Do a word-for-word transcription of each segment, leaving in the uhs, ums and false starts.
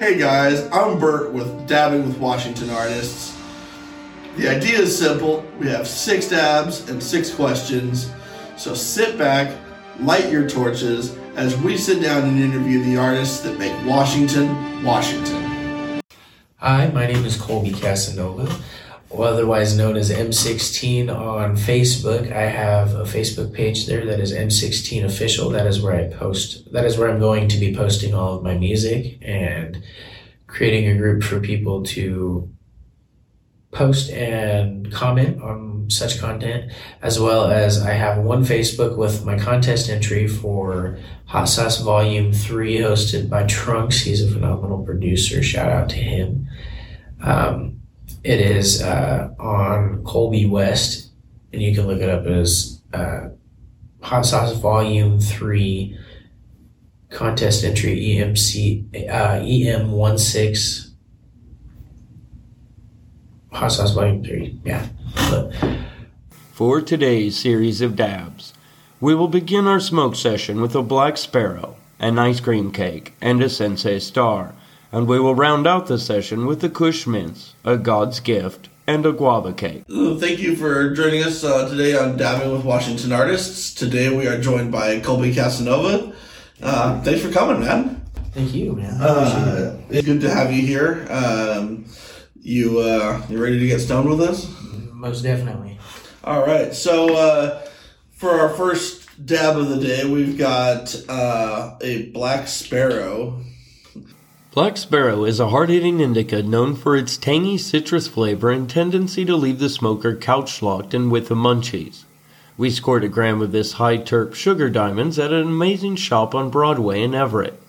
Hey guys, I'm Bert with Dabbing with Washington Artists. The idea is simple. We have six dabs and six questions. So sit back, light your torches, as we sit down and interview the artists that make Washington, Washington. Hi, my name is Colby Casanova, otherwise known as M sixteen on Facebook. I have a Facebook page there that is M sixteen Official. That is where I post. That is where I'm going to be posting all of my music and creating a group for people to post and comment on such content, as well as I have one Facebook with my contest entry for Hot Sauce Volume three, hosted by Trunks. He's a phenomenal producer. Shout out to him. Um, It is uh, on Colby West, and you can look it up as uh, Hot Sauce Volume three Contest Entry E M C uh, E M sixteen Hot Sauce Volume three. Yeah. But. For today's series of dabs, we will begin our smoke session with a black sparrow, an ice cream cake, and a sensei star. And we will round out the session with the Kush Mints, a God's Gift, and a Guava Cake. Thank you for joining us uh, today on Dabbing with Washington Artists. Today we are joined by Colby Casanova. Uh, thanks for coming, man. Thank you, man. Uh, it's good to have you here. Um, you uh, you ready to get stoned with us? Most definitely. All right. So uh, for our first dab of the day, we've got uh, a Black Sparrow. Black Sparrow is a hard-hitting indica known for its tangy citrus flavor and tendency to leave the smoker couch-locked and with the munchies. We scored a gram of this high-terp sugar diamonds at an amazing shop on Broadway in Everett.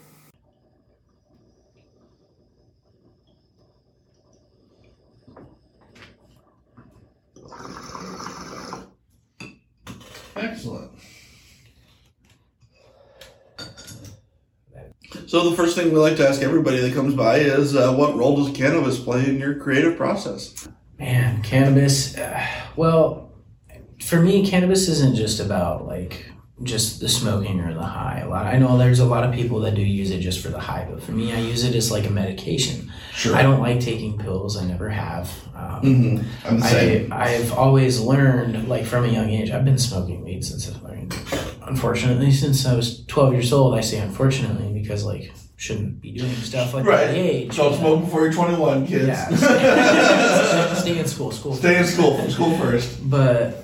Excellent. So the first thing we like to ask everybody that comes by is, uh, what role does cannabis play in your creative process? Man, cannabis, uh, well, for me, cannabis isn't just about, like, just the smoking or the high. A lot, I know there's a lot of people that do use it just for the high, but for me, I use it as, like, a medication. Sure. I don't like taking pills. I never have. Um, mm-hmm. I'm the same. I, I've always learned, like, from a young age, I've been smoking weed since I learned. Unfortunately, since I was twelve years old, I say unfortunately because, like, shouldn't be doing stuff like right. that age. Don't smoke before you're twenty-one, kids. Yeah. Stay in school. School. Stay first. in school. School first. But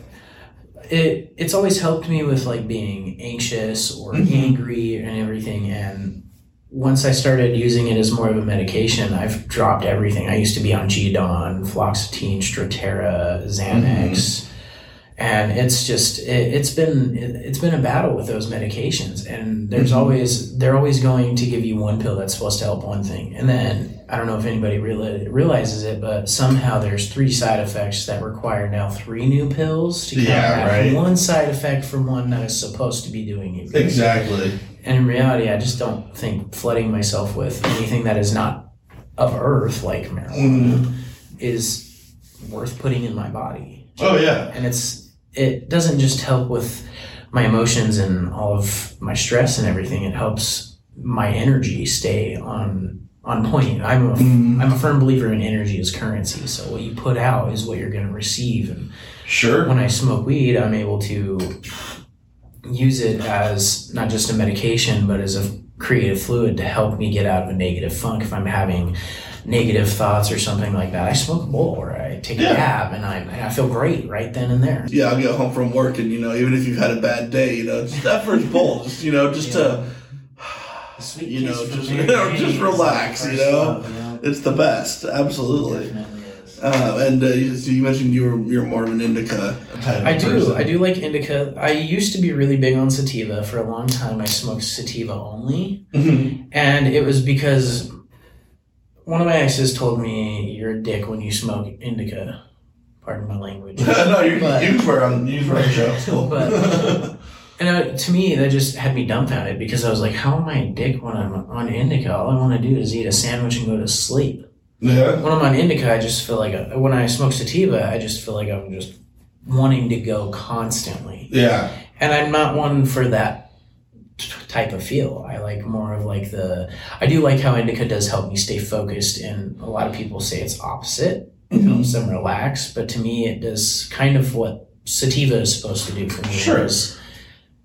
it it's always helped me with, like, being anxious or mm-hmm. angry and everything. And once I started using it as more of a medication, I've dropped everything. I used to be on Geodon, Fluoxetine, Strattera, Xanax. Mm-hmm. And it's just it, it's been it, it's been a battle with those medications, and there's mm-hmm. always they're always going to give you one pill that's supposed to help one thing, and then I don't know if anybody reali- realizes it, but somehow there's three side effects that require now three new pills to count yeah, right. one side effect from one that is supposed to be doing it exactly. And in reality, I just don't think flooding myself with anything that is not of earth, like marijuana, mm. is worth putting in my body. Oh yeah, and it's. It doesn't just help with my emotions and all of my stress and everything. It helps my energy stay on on point. I'm a, mm. I'm a firm believer in energy as currency. So what you put out is what you're going to receive. And sure. When I smoke weed, I'm able to use it as not just a medication, but as a creative fluid to help me get out of a negative funk if I'm having negative thoughts or something like that. I smoke a bowl or I take yeah. a dab and I and I feel great right then and there. Yeah, I'll get home from work and, you know, even if you've had a bad day, you know, just that first bowl, just, you know, just yeah. to, sweet you know, just, you know, just relax, you know? Love, you know, it's the best. Absolutely. Uh, and uh, you, so you mentioned you were, you're more of an indica type I of do. person. I do like indica. I used to be really big on sativa. For a long time, I smoked sativa only. Mm-hmm. And it was because one of my exes told me, "You're a dick when you smoke indica." Pardon my language. No, you're you for on you for a show. Cool. But and uh, to me, that just had me dumbfounded because I was like, "How am I a dick when I'm on indica? All I want to do is eat a sandwich and go to sleep." Yeah. When I'm on indica, I just feel like a, when I smoke sativa, I just feel like I'm just wanting to go constantly. Yeah. And I'm not one for that. type of feel. I like more of like the, I do like how indica does help me stay focused, and a lot of people say it's opposite, it helps them relax, but to me it does kind of what sativa is supposed to do for me. Sure.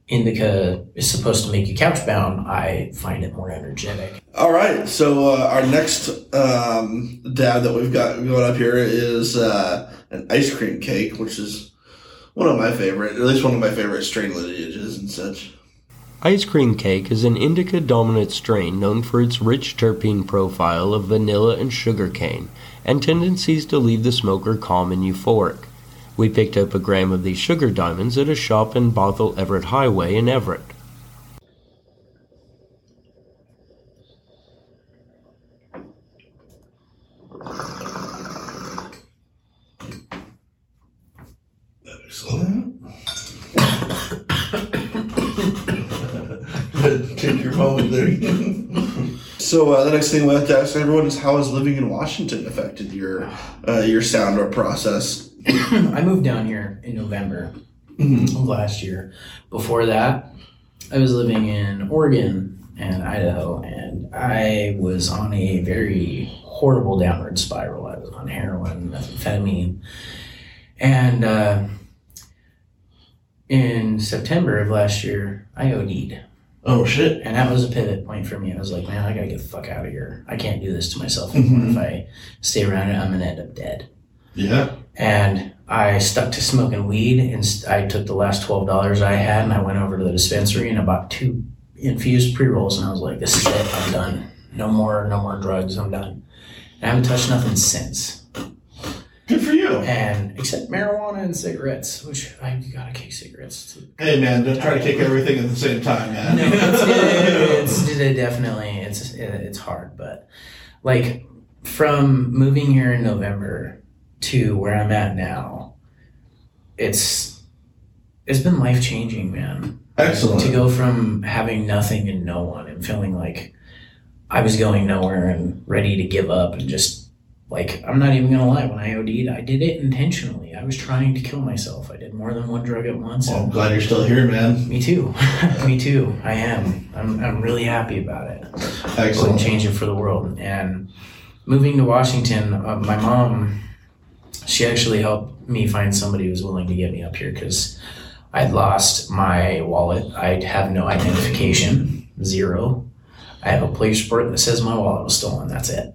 Indica is supposed to make you couch bound. I find it more energetic. All right, so uh, our next um, dab that we've got going up here is uh, an ice cream cake, which is one of my favorite, at least one of my favorite strain lineages and such. Ice cream cake is an indica dominant strain known for its rich terpene profile of vanilla and sugarcane, and tendencies to leave the smoker calm and euphoric. We picked up a gram of these sugar diamonds at a shop in Bothell Everett Highway in Everett. Excellent. Take your phone there. So uh, the next thing we have to ask everyone is, how has living in Washington affected your uh, your sound or process? I moved down here in November of last year. Before that, I was living in Oregon and Idaho, and I was on a very horrible downward spiral. I was on heroin, methamphetamine. And uh, in September of last year, I OD'd. Oh, shit. And that was a pivot point for me. I was like, man, I gotta get the fuck out of here. I can't do this to myself anymore. If I stay around it, I'm gonna end up dead. Yeah. And I stuck to smoking weed, and I took the last twelve dollars I had, and I went over to the dispensary and I bought two infused pre-rolls, and I was like, this is it, I'm done. No more, no more drugs, I'm done. And I haven't touched nothing since. Good for you. And except marijuana and cigarettes, which I gotta kick cigarettes too. Hey man, don't try to kick everything at the same time, man. No, it's, it, it's it definitely, it's, it, it's hard, but like from moving here in November to where I'm at now, it's it's been life-changing, man. Excellent. To go from having nothing and no one and feeling like I was going nowhere and ready to give up and just, like, I'm not even going to lie, when I OD'd, I did it intentionally. I was trying to kill myself. I did more than one drug at once. Well, I'm glad you're still here, man. Me too. Me too. I am. I'm, I'm really happy about it. Excellent. I wouldn't change it for the world. And moving to Washington, uh, my mom... She actually helped me find somebody who was willing to get me up here because I'd lost my wallet. I'd have no identification, zero. I have a police report that says my wallet was stolen. That's it.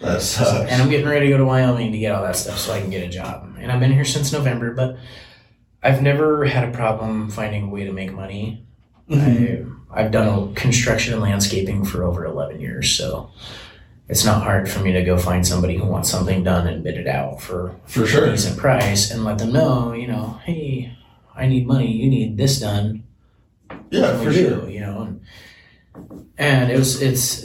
That sucks. So, and I'm getting ready to go to Wyoming to get all that stuff so I can get a job. And I've been here since November, but I've never had a problem finding a way to make money. Mm-hmm. I, I've done construction and landscaping for over eleven years, so... It's not hard for me to go find somebody who wants something done and bid it out for, for sure. a decent price and let them know, you know, hey, I need money. You need this done. Yeah, for sure. You, you know, and it was, it's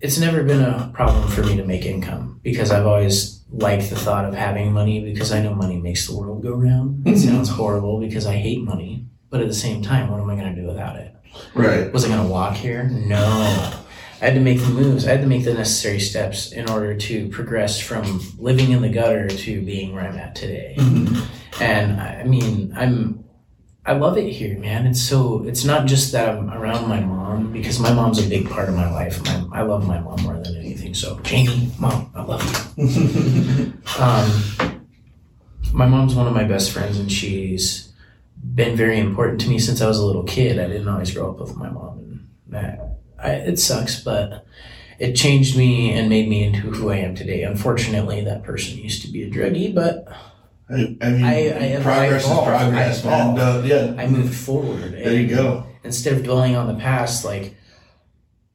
it's never been a problem for me to make income because I've always liked the thought of having money because I know money makes the world go round. It sounds horrible because I hate money, but at the same time, what am I going to do without it? Right. Was I going to walk here? No. I had to make the moves. I had to make the necessary steps in order to progress from living in the gutter to being where I'm at today. Mm-hmm. And I mean, I'm, I love it here, man. It's so, it's not just that I'm around my mom because my mom's a big part of my life. My, I love my mom more than anything. So Jamie, mom, I love you. um, my mom's one of my best friends, and she's been very important to me since I was a little kid. I didn't always grow up with my mom, and that. I, it sucks, but it changed me and made me into who I am today. Unfortunately, that person used to be a druggie, but I, I mean, I, I, progress I is progress, I man. Uh, yeah, I moved forward. There and, you go. Instead of dwelling on the past, like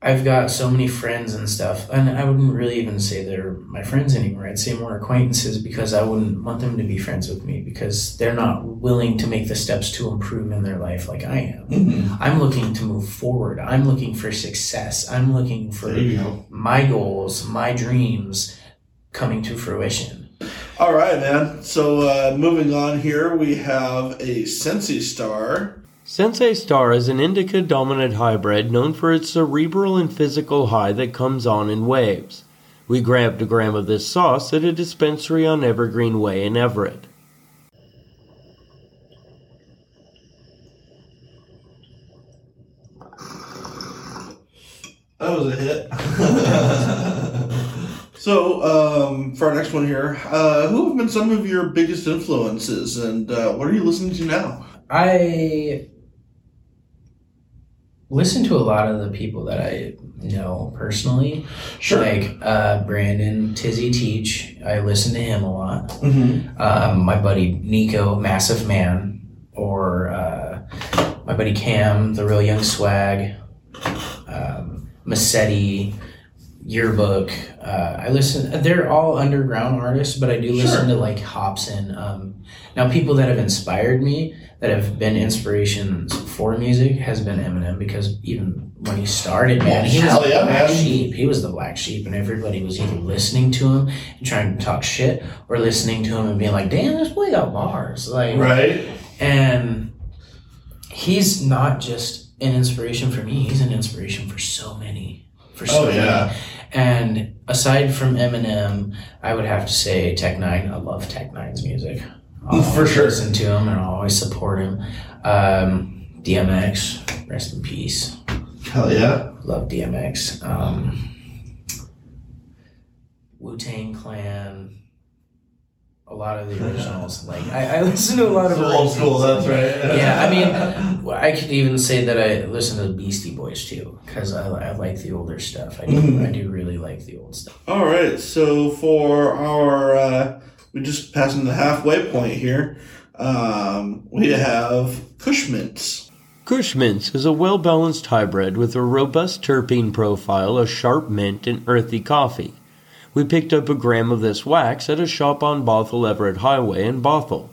I've got so many friends and stuff, and I wouldn't really even say they're my friends anymore. I'd say more acquaintances because I wouldn't want them to be friends with me because they're not willing to make the steps to improve in their life like I am. Mm-hmm. I'm looking to move forward. I'm looking for success. I'm looking for my goals, my dreams coming to fruition. All right, man. So uh, moving on here, we have a Sensei Star. Sensei Star is an indica-dominant hybrid known for its cerebral and physical high that comes on in waves. We grabbed a gram of this sauce at a dispensary on Evergreen Way in Everett. That was a hit. So, um, for our next one here, uh, who have been some of your biggest influences, and uh, what are you listening to now? I listen to a lot of the people that I know personally. Sure. Like uh, Brandon Tizzy Teach. I listen to him a lot. Mm-hmm. Um, my buddy Nico Massive Man, or uh, my buddy Cam The Real Young Swag, um, Masetti Yearbook. Uh, I listen. They're all underground artists, but I do listen sure. to like Hopsin. Um, now, people that have inspired me, that have been inspirations for music, has been Eminem, because even when he started, man, he was the black sheep. He was the black sheep, and everybody was either listening to him and trying to talk shit, or listening to him and being like, "Damn, this boy got bars!" Like, right? And he's not just an inspiration for me; he's an inspiration for so many. For so oh, yeah. many. And aside from Eminem, I would have to say Tech N nine ne. I love Tech N nine's music. I'll for sure. listen to him, and I'll always support him. Um, D M X, rest in peace. Hell yeah. Love D M X. Um, Wu-Tang Clan. A lot of the originals. Like I, I listen to a lot of old school. That's right. Yeah, I mean, I could even say that I listen to Beastie Boys too, because I, I like the older stuff. I do, mm. I do really like the old stuff. All right, so for our... Uh, We're just passing the halfway point here. Um, we have Kush Mints. Kush Mints is a well-balanced hybrid with a robust terpene profile, a sharp mint, and earthy coffee. We picked up a gram of this wax at a shop on Bothell Everett Highway in Bothell.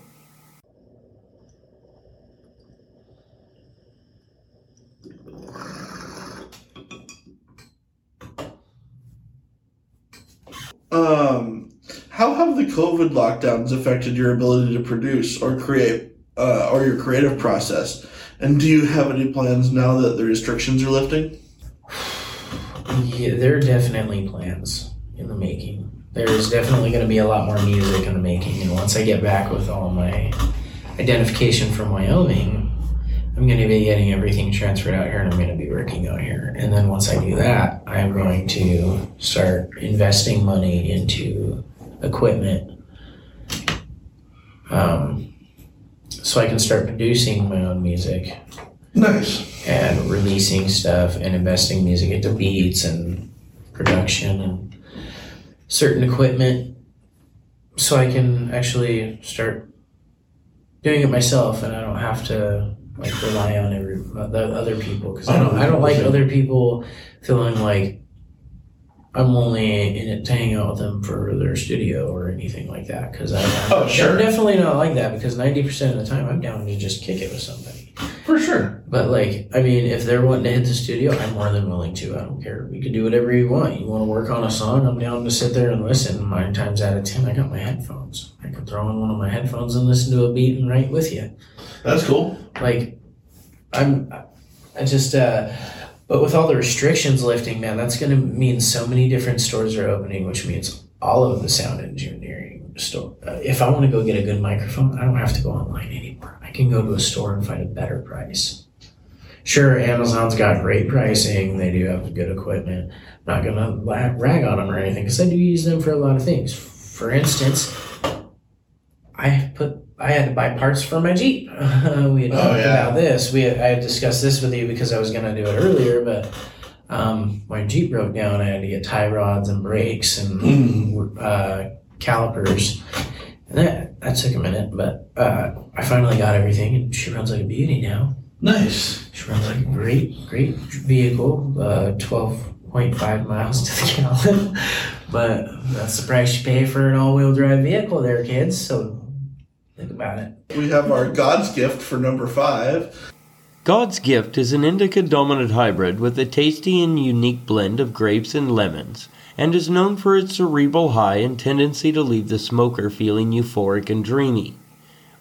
Um... How have the COVID lockdowns affected your ability to produce or create, uh, or your creative process? And do you have any plans now that the restrictions are lifting? Yeah, there are definitely plans in the making. There's definitely going to be a lot more music in the making. And once I get back with all my identification from Wyoming, I'm going to be getting everything transferred out here, and I'm going to be working out here. And then once I do that, I'm going to start investing money into equipment, um, so I can start producing my own music. Nice. And releasing stuff and investing music into beats and production and certain equipment, so I can actually start doing it myself, and I don't have to like rely on every uh, the other people, because I don't I don't like other people feeling like I'm only in it to hang out with them for their studio or anything like that, because I'm, oh, I'm sure. definitely not like that, because ninety percent of the time I'm down to just kick it with somebody. For sure. But like, I mean, if they're wanting to hit the studio, I'm more than willing to. I don't care. We can do whatever you want. You want to work on a song, I'm down to sit there and listen. Nine times out of ten, I got my headphones. I can throw in one of my headphones and listen to a beat and write with you. That's cool. Like, I'm, I just, uh... But with all the restrictions lifting, man, that's going to mean so many different stores are opening, which means all of the sound engineering store. Uh, if I want to go get a good microphone, I don't have to go online anymore. I can go to a store and find a better price. Sure, Amazon's got great pricing. They do have good equipment. I'm not going to rag on them or anything, because I do use them for a lot of things. For instance, I put... I had to buy parts for my Jeep. Uh, we had talked oh, yeah. about this. We had, I had discussed this with you because I was going to do it earlier, but um, my Jeep broke down. I had to get tie rods and brakes and mm. uh, calipers. And that, that took a minute, but uh, I finally got everything, and she runs like a beauty now. Nice. She runs like a great, great vehicle, uh, twelve point five miles to the gallon. But that's the price you pay for an all-wheel drive vehicle there, kids, so... Think about it. We have our God's Gift for number five. God's Gift is an indica-dominant hybrid with a tasty and unique blend of grapes and lemons, and is known for its cerebral high and tendency to leave the smoker feeling euphoric and dreamy.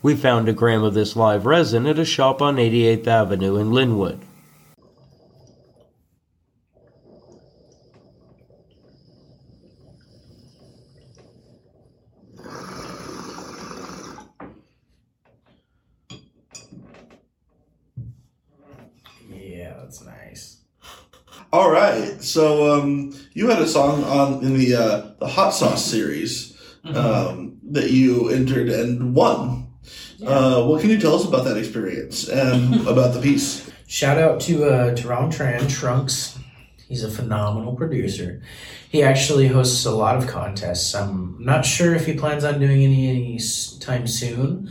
We found a gram of this live resin at a shop on eighty-eighth Avenue in Linwood. All right. So um, you had a song on in the uh, the Hot Sauce series um, mm-hmm. that you entered and won. Yeah. Uh, what can you tell us about that experience and about the piece? Shout out to uh, to Rom Tran, Trunks. He's a phenomenal producer. He actually hosts a lot of contests. I'm not sure if he plans on doing any any time soon,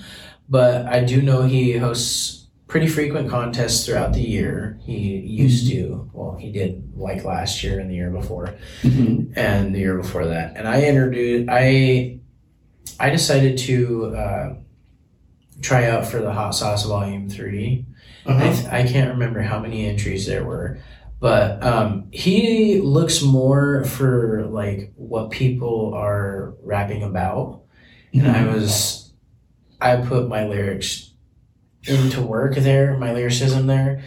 but I do know he hosts pretty frequent contests throughout the year. He used to. Well, he did like last year and the year before, mm-hmm. and the year before that. And I introduced. I I decided to uh, try out for the Hot Sauce Volume three. Uh-huh. I, th- I can't remember how many entries there were. But um, he looks more for like what people are rapping about, and mm-hmm. I was, I put my lyrics into work there, my lyricism there,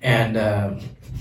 and um,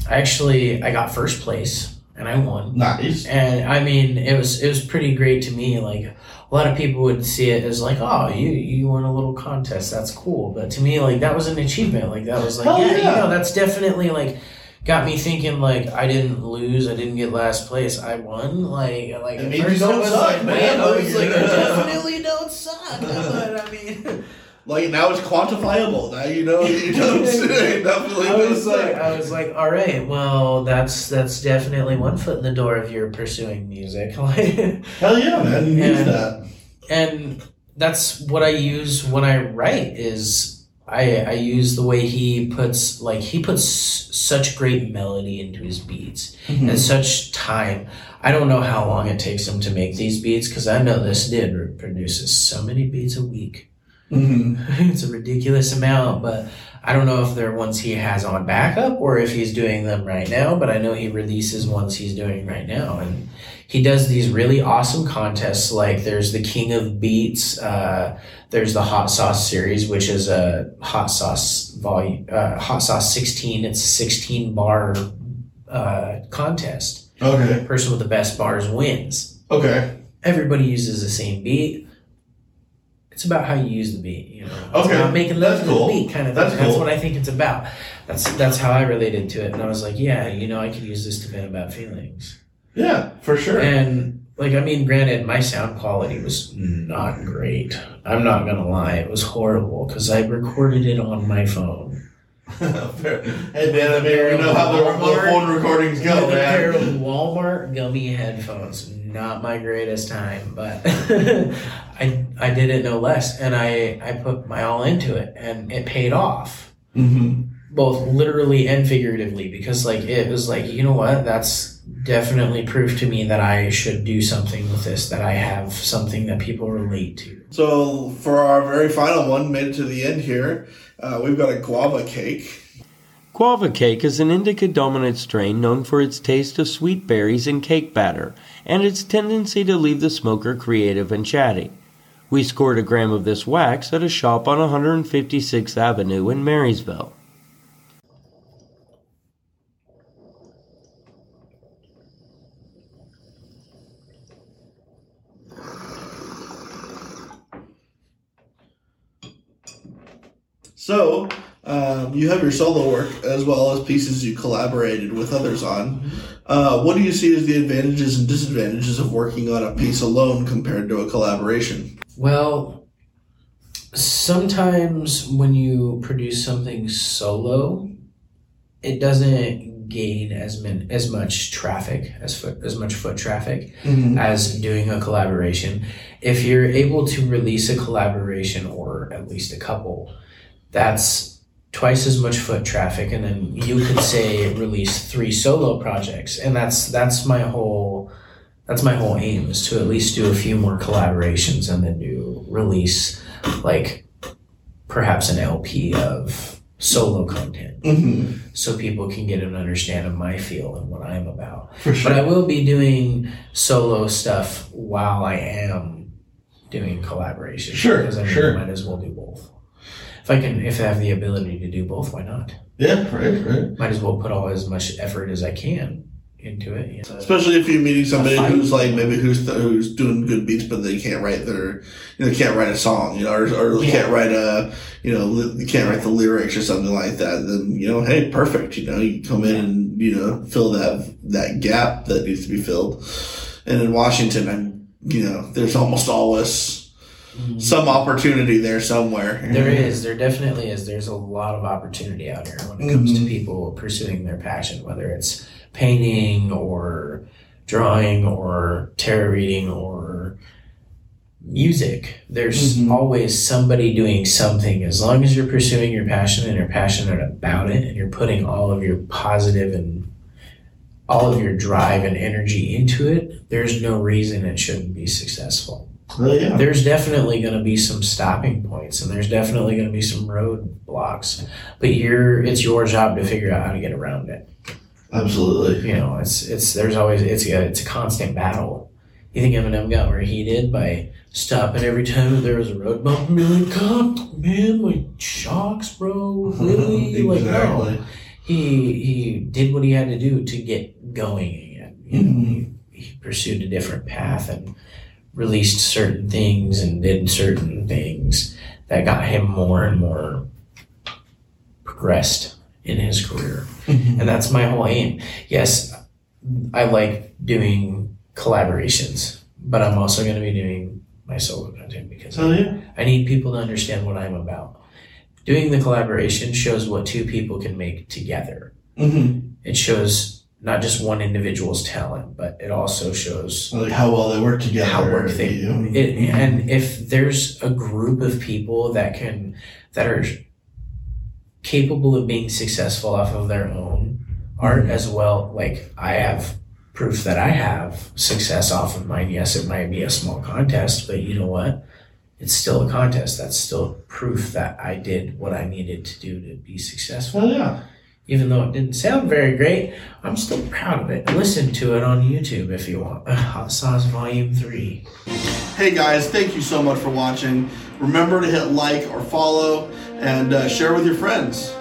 I actually I got first place and I won. Nice. And I mean it was it was pretty great to me. Like a lot of people would see it as like, oh, you you won a little contest, that's cool. But to me, like that was an achievement. Like that was like Hell yeah, yeah, you know, that's definitely like. Got me thinking, like, I didn't lose, I didn't get last place, I won. Like, like at first I was like, man, I was like, I definitely don't suck. That's what I mean. Like, now it's quantifiable. Now you know you don't definitely I was suck. Like, I was like, all right, well, that's that's definitely one foot in the door if you're pursuing music. Like, hell yeah, man, you need that. And that's what I use when I write is... I, I use the way he puts, like, he puts such great melody into his beats mm-hmm. and such time. I don't know how long it takes him to make these beats because I know this dude produces so many beats a week. Mm-hmm. It's a ridiculous amount, but I don't know if they're ones he has on backup or if he's doing them right now, but I know he releases ones he's doing right now. And he does these really awesome contests, like there's the King of Beats, uh, there's the Hot Sauce series, which is a Hot Sauce volume, uh, Hot Sauce sixteen. It's a sixteen bar uh, contest. Okay. The person with the best bars wins. Okay. Everybody uses the same beat. It's about how you use the beat, you know. It's okay. About making love to cool. the beat kind of thing. That's, that's cool. What I think it's about. That's that's how I related to it. And I was like, yeah, you know, I could use this to vent about feelings. Yeah, for sure. And like, I mean, granted, my sound quality was not great. I'm not gonna lie, it was horrible because I recorded it on my phone. Hey man, I mean, you know how the phone recordings go, man. A pair of Walmart gummy headphones. Not my greatest time, but I I did it no less, and I, I put my all into it, and it paid off, mm-hmm. both literally and figuratively, because like it was like, you know what, that's definitely proof to me that I should do something with this, that I have something that people relate to. So for our very final one, mid to the end here, uh, we've got a guava cake. Guava cake is an indica-dominant strain known for its taste of sweet berries and cake batter, and its tendency to leave the smoker creative and chatty. We scored a gram of this wax at a shop on one fifty-sixth Avenue in Marysville. So... Um, you have your solo work as well as pieces you collaborated with others on. Uh, what do you see as the advantages and disadvantages of working on a piece alone compared to a collaboration? Well, sometimes when you produce something solo, it doesn't gain as min- as much traffic, as foot, as much foot traffic mm-hmm. as doing a collaboration. If you're able to release a collaboration or at least a couple, that's twice as much foot traffic, and then you could say release three solo projects, and that's that's my whole that's my whole aim is to at least do a few more collaborations and then do release like perhaps an L P of solo content, mm-hmm. so people can get an understanding of my feel and what I'm about. For sure. But I will be doing solo stuff while I am doing collaboration. Sure, because I mean, sure. I might as well do both. If I can, if I have the ability to do both, why not? Yeah, right, right. Might as well put all as much effort as I can into it. You know? Especially if you're meeting somebody who's like maybe who's th- who's doing good beats, but they can't write their, you know, can't write a song, you know, or, or yeah. can't write a, you know, li- can't write the lyrics or something like that. Then you know, hey, perfect. You know, you can come in and you know fill that that gap that needs to be filled. And in Washington, I'm, you know, there's almost always mm-hmm. some opportunity there somewhere. There is. There definitely is. There's a lot of opportunity out here when it comes mm-hmm. to people pursuing their passion, whether it's painting or drawing or tarot reading or music. There's mm-hmm. always somebody doing something. As long as you're pursuing your passion and you're passionate about it and you're putting all of your positive and all of your drive and energy into it, there's no reason it shouldn't be successful. Well, yeah. There's definitely going to be some stopping points, and there's definitely going to be some roadblocks. But you're, it's your job to figure out how to get around it. Absolutely. You know, it's it's there's always it's a it's a constant battle. You think Eminem got where he did by stopping every time there was a road bump and being like, God, man, like shocks, bro, really? Exactly. Like, no. He he did what he had to do to get going again. You know, mm-hmm. he, he pursued a different path and released certain things and did certain things that got him more and more progressed in his career. Mm-hmm. And that's my whole aim. Yes, I like doing collaborations, but I'm also going to be doing my solo content because oh, yeah. I need people to understand what I'm about. Doing the collaboration shows what two people can make together. Mm-hmm. It shows not just one individual's talent, but it also shows like how well they work together. How work they, it, mm-hmm. And if there's a group of people that can that are capable of being successful off of their own art as well, like I have proof that I have success off of mine. Yes, it might be a small contest, but you know what? It's still a contest. That's still proof that I did what I needed to do to be successful. Well, yeah. Even though it didn't sound very great, I'm still proud of it. Listen to it on YouTube if you want. Hot Sauce Volume three. Hey guys, thank you so much for watching. Remember to hit like or follow and uh, share with your friends.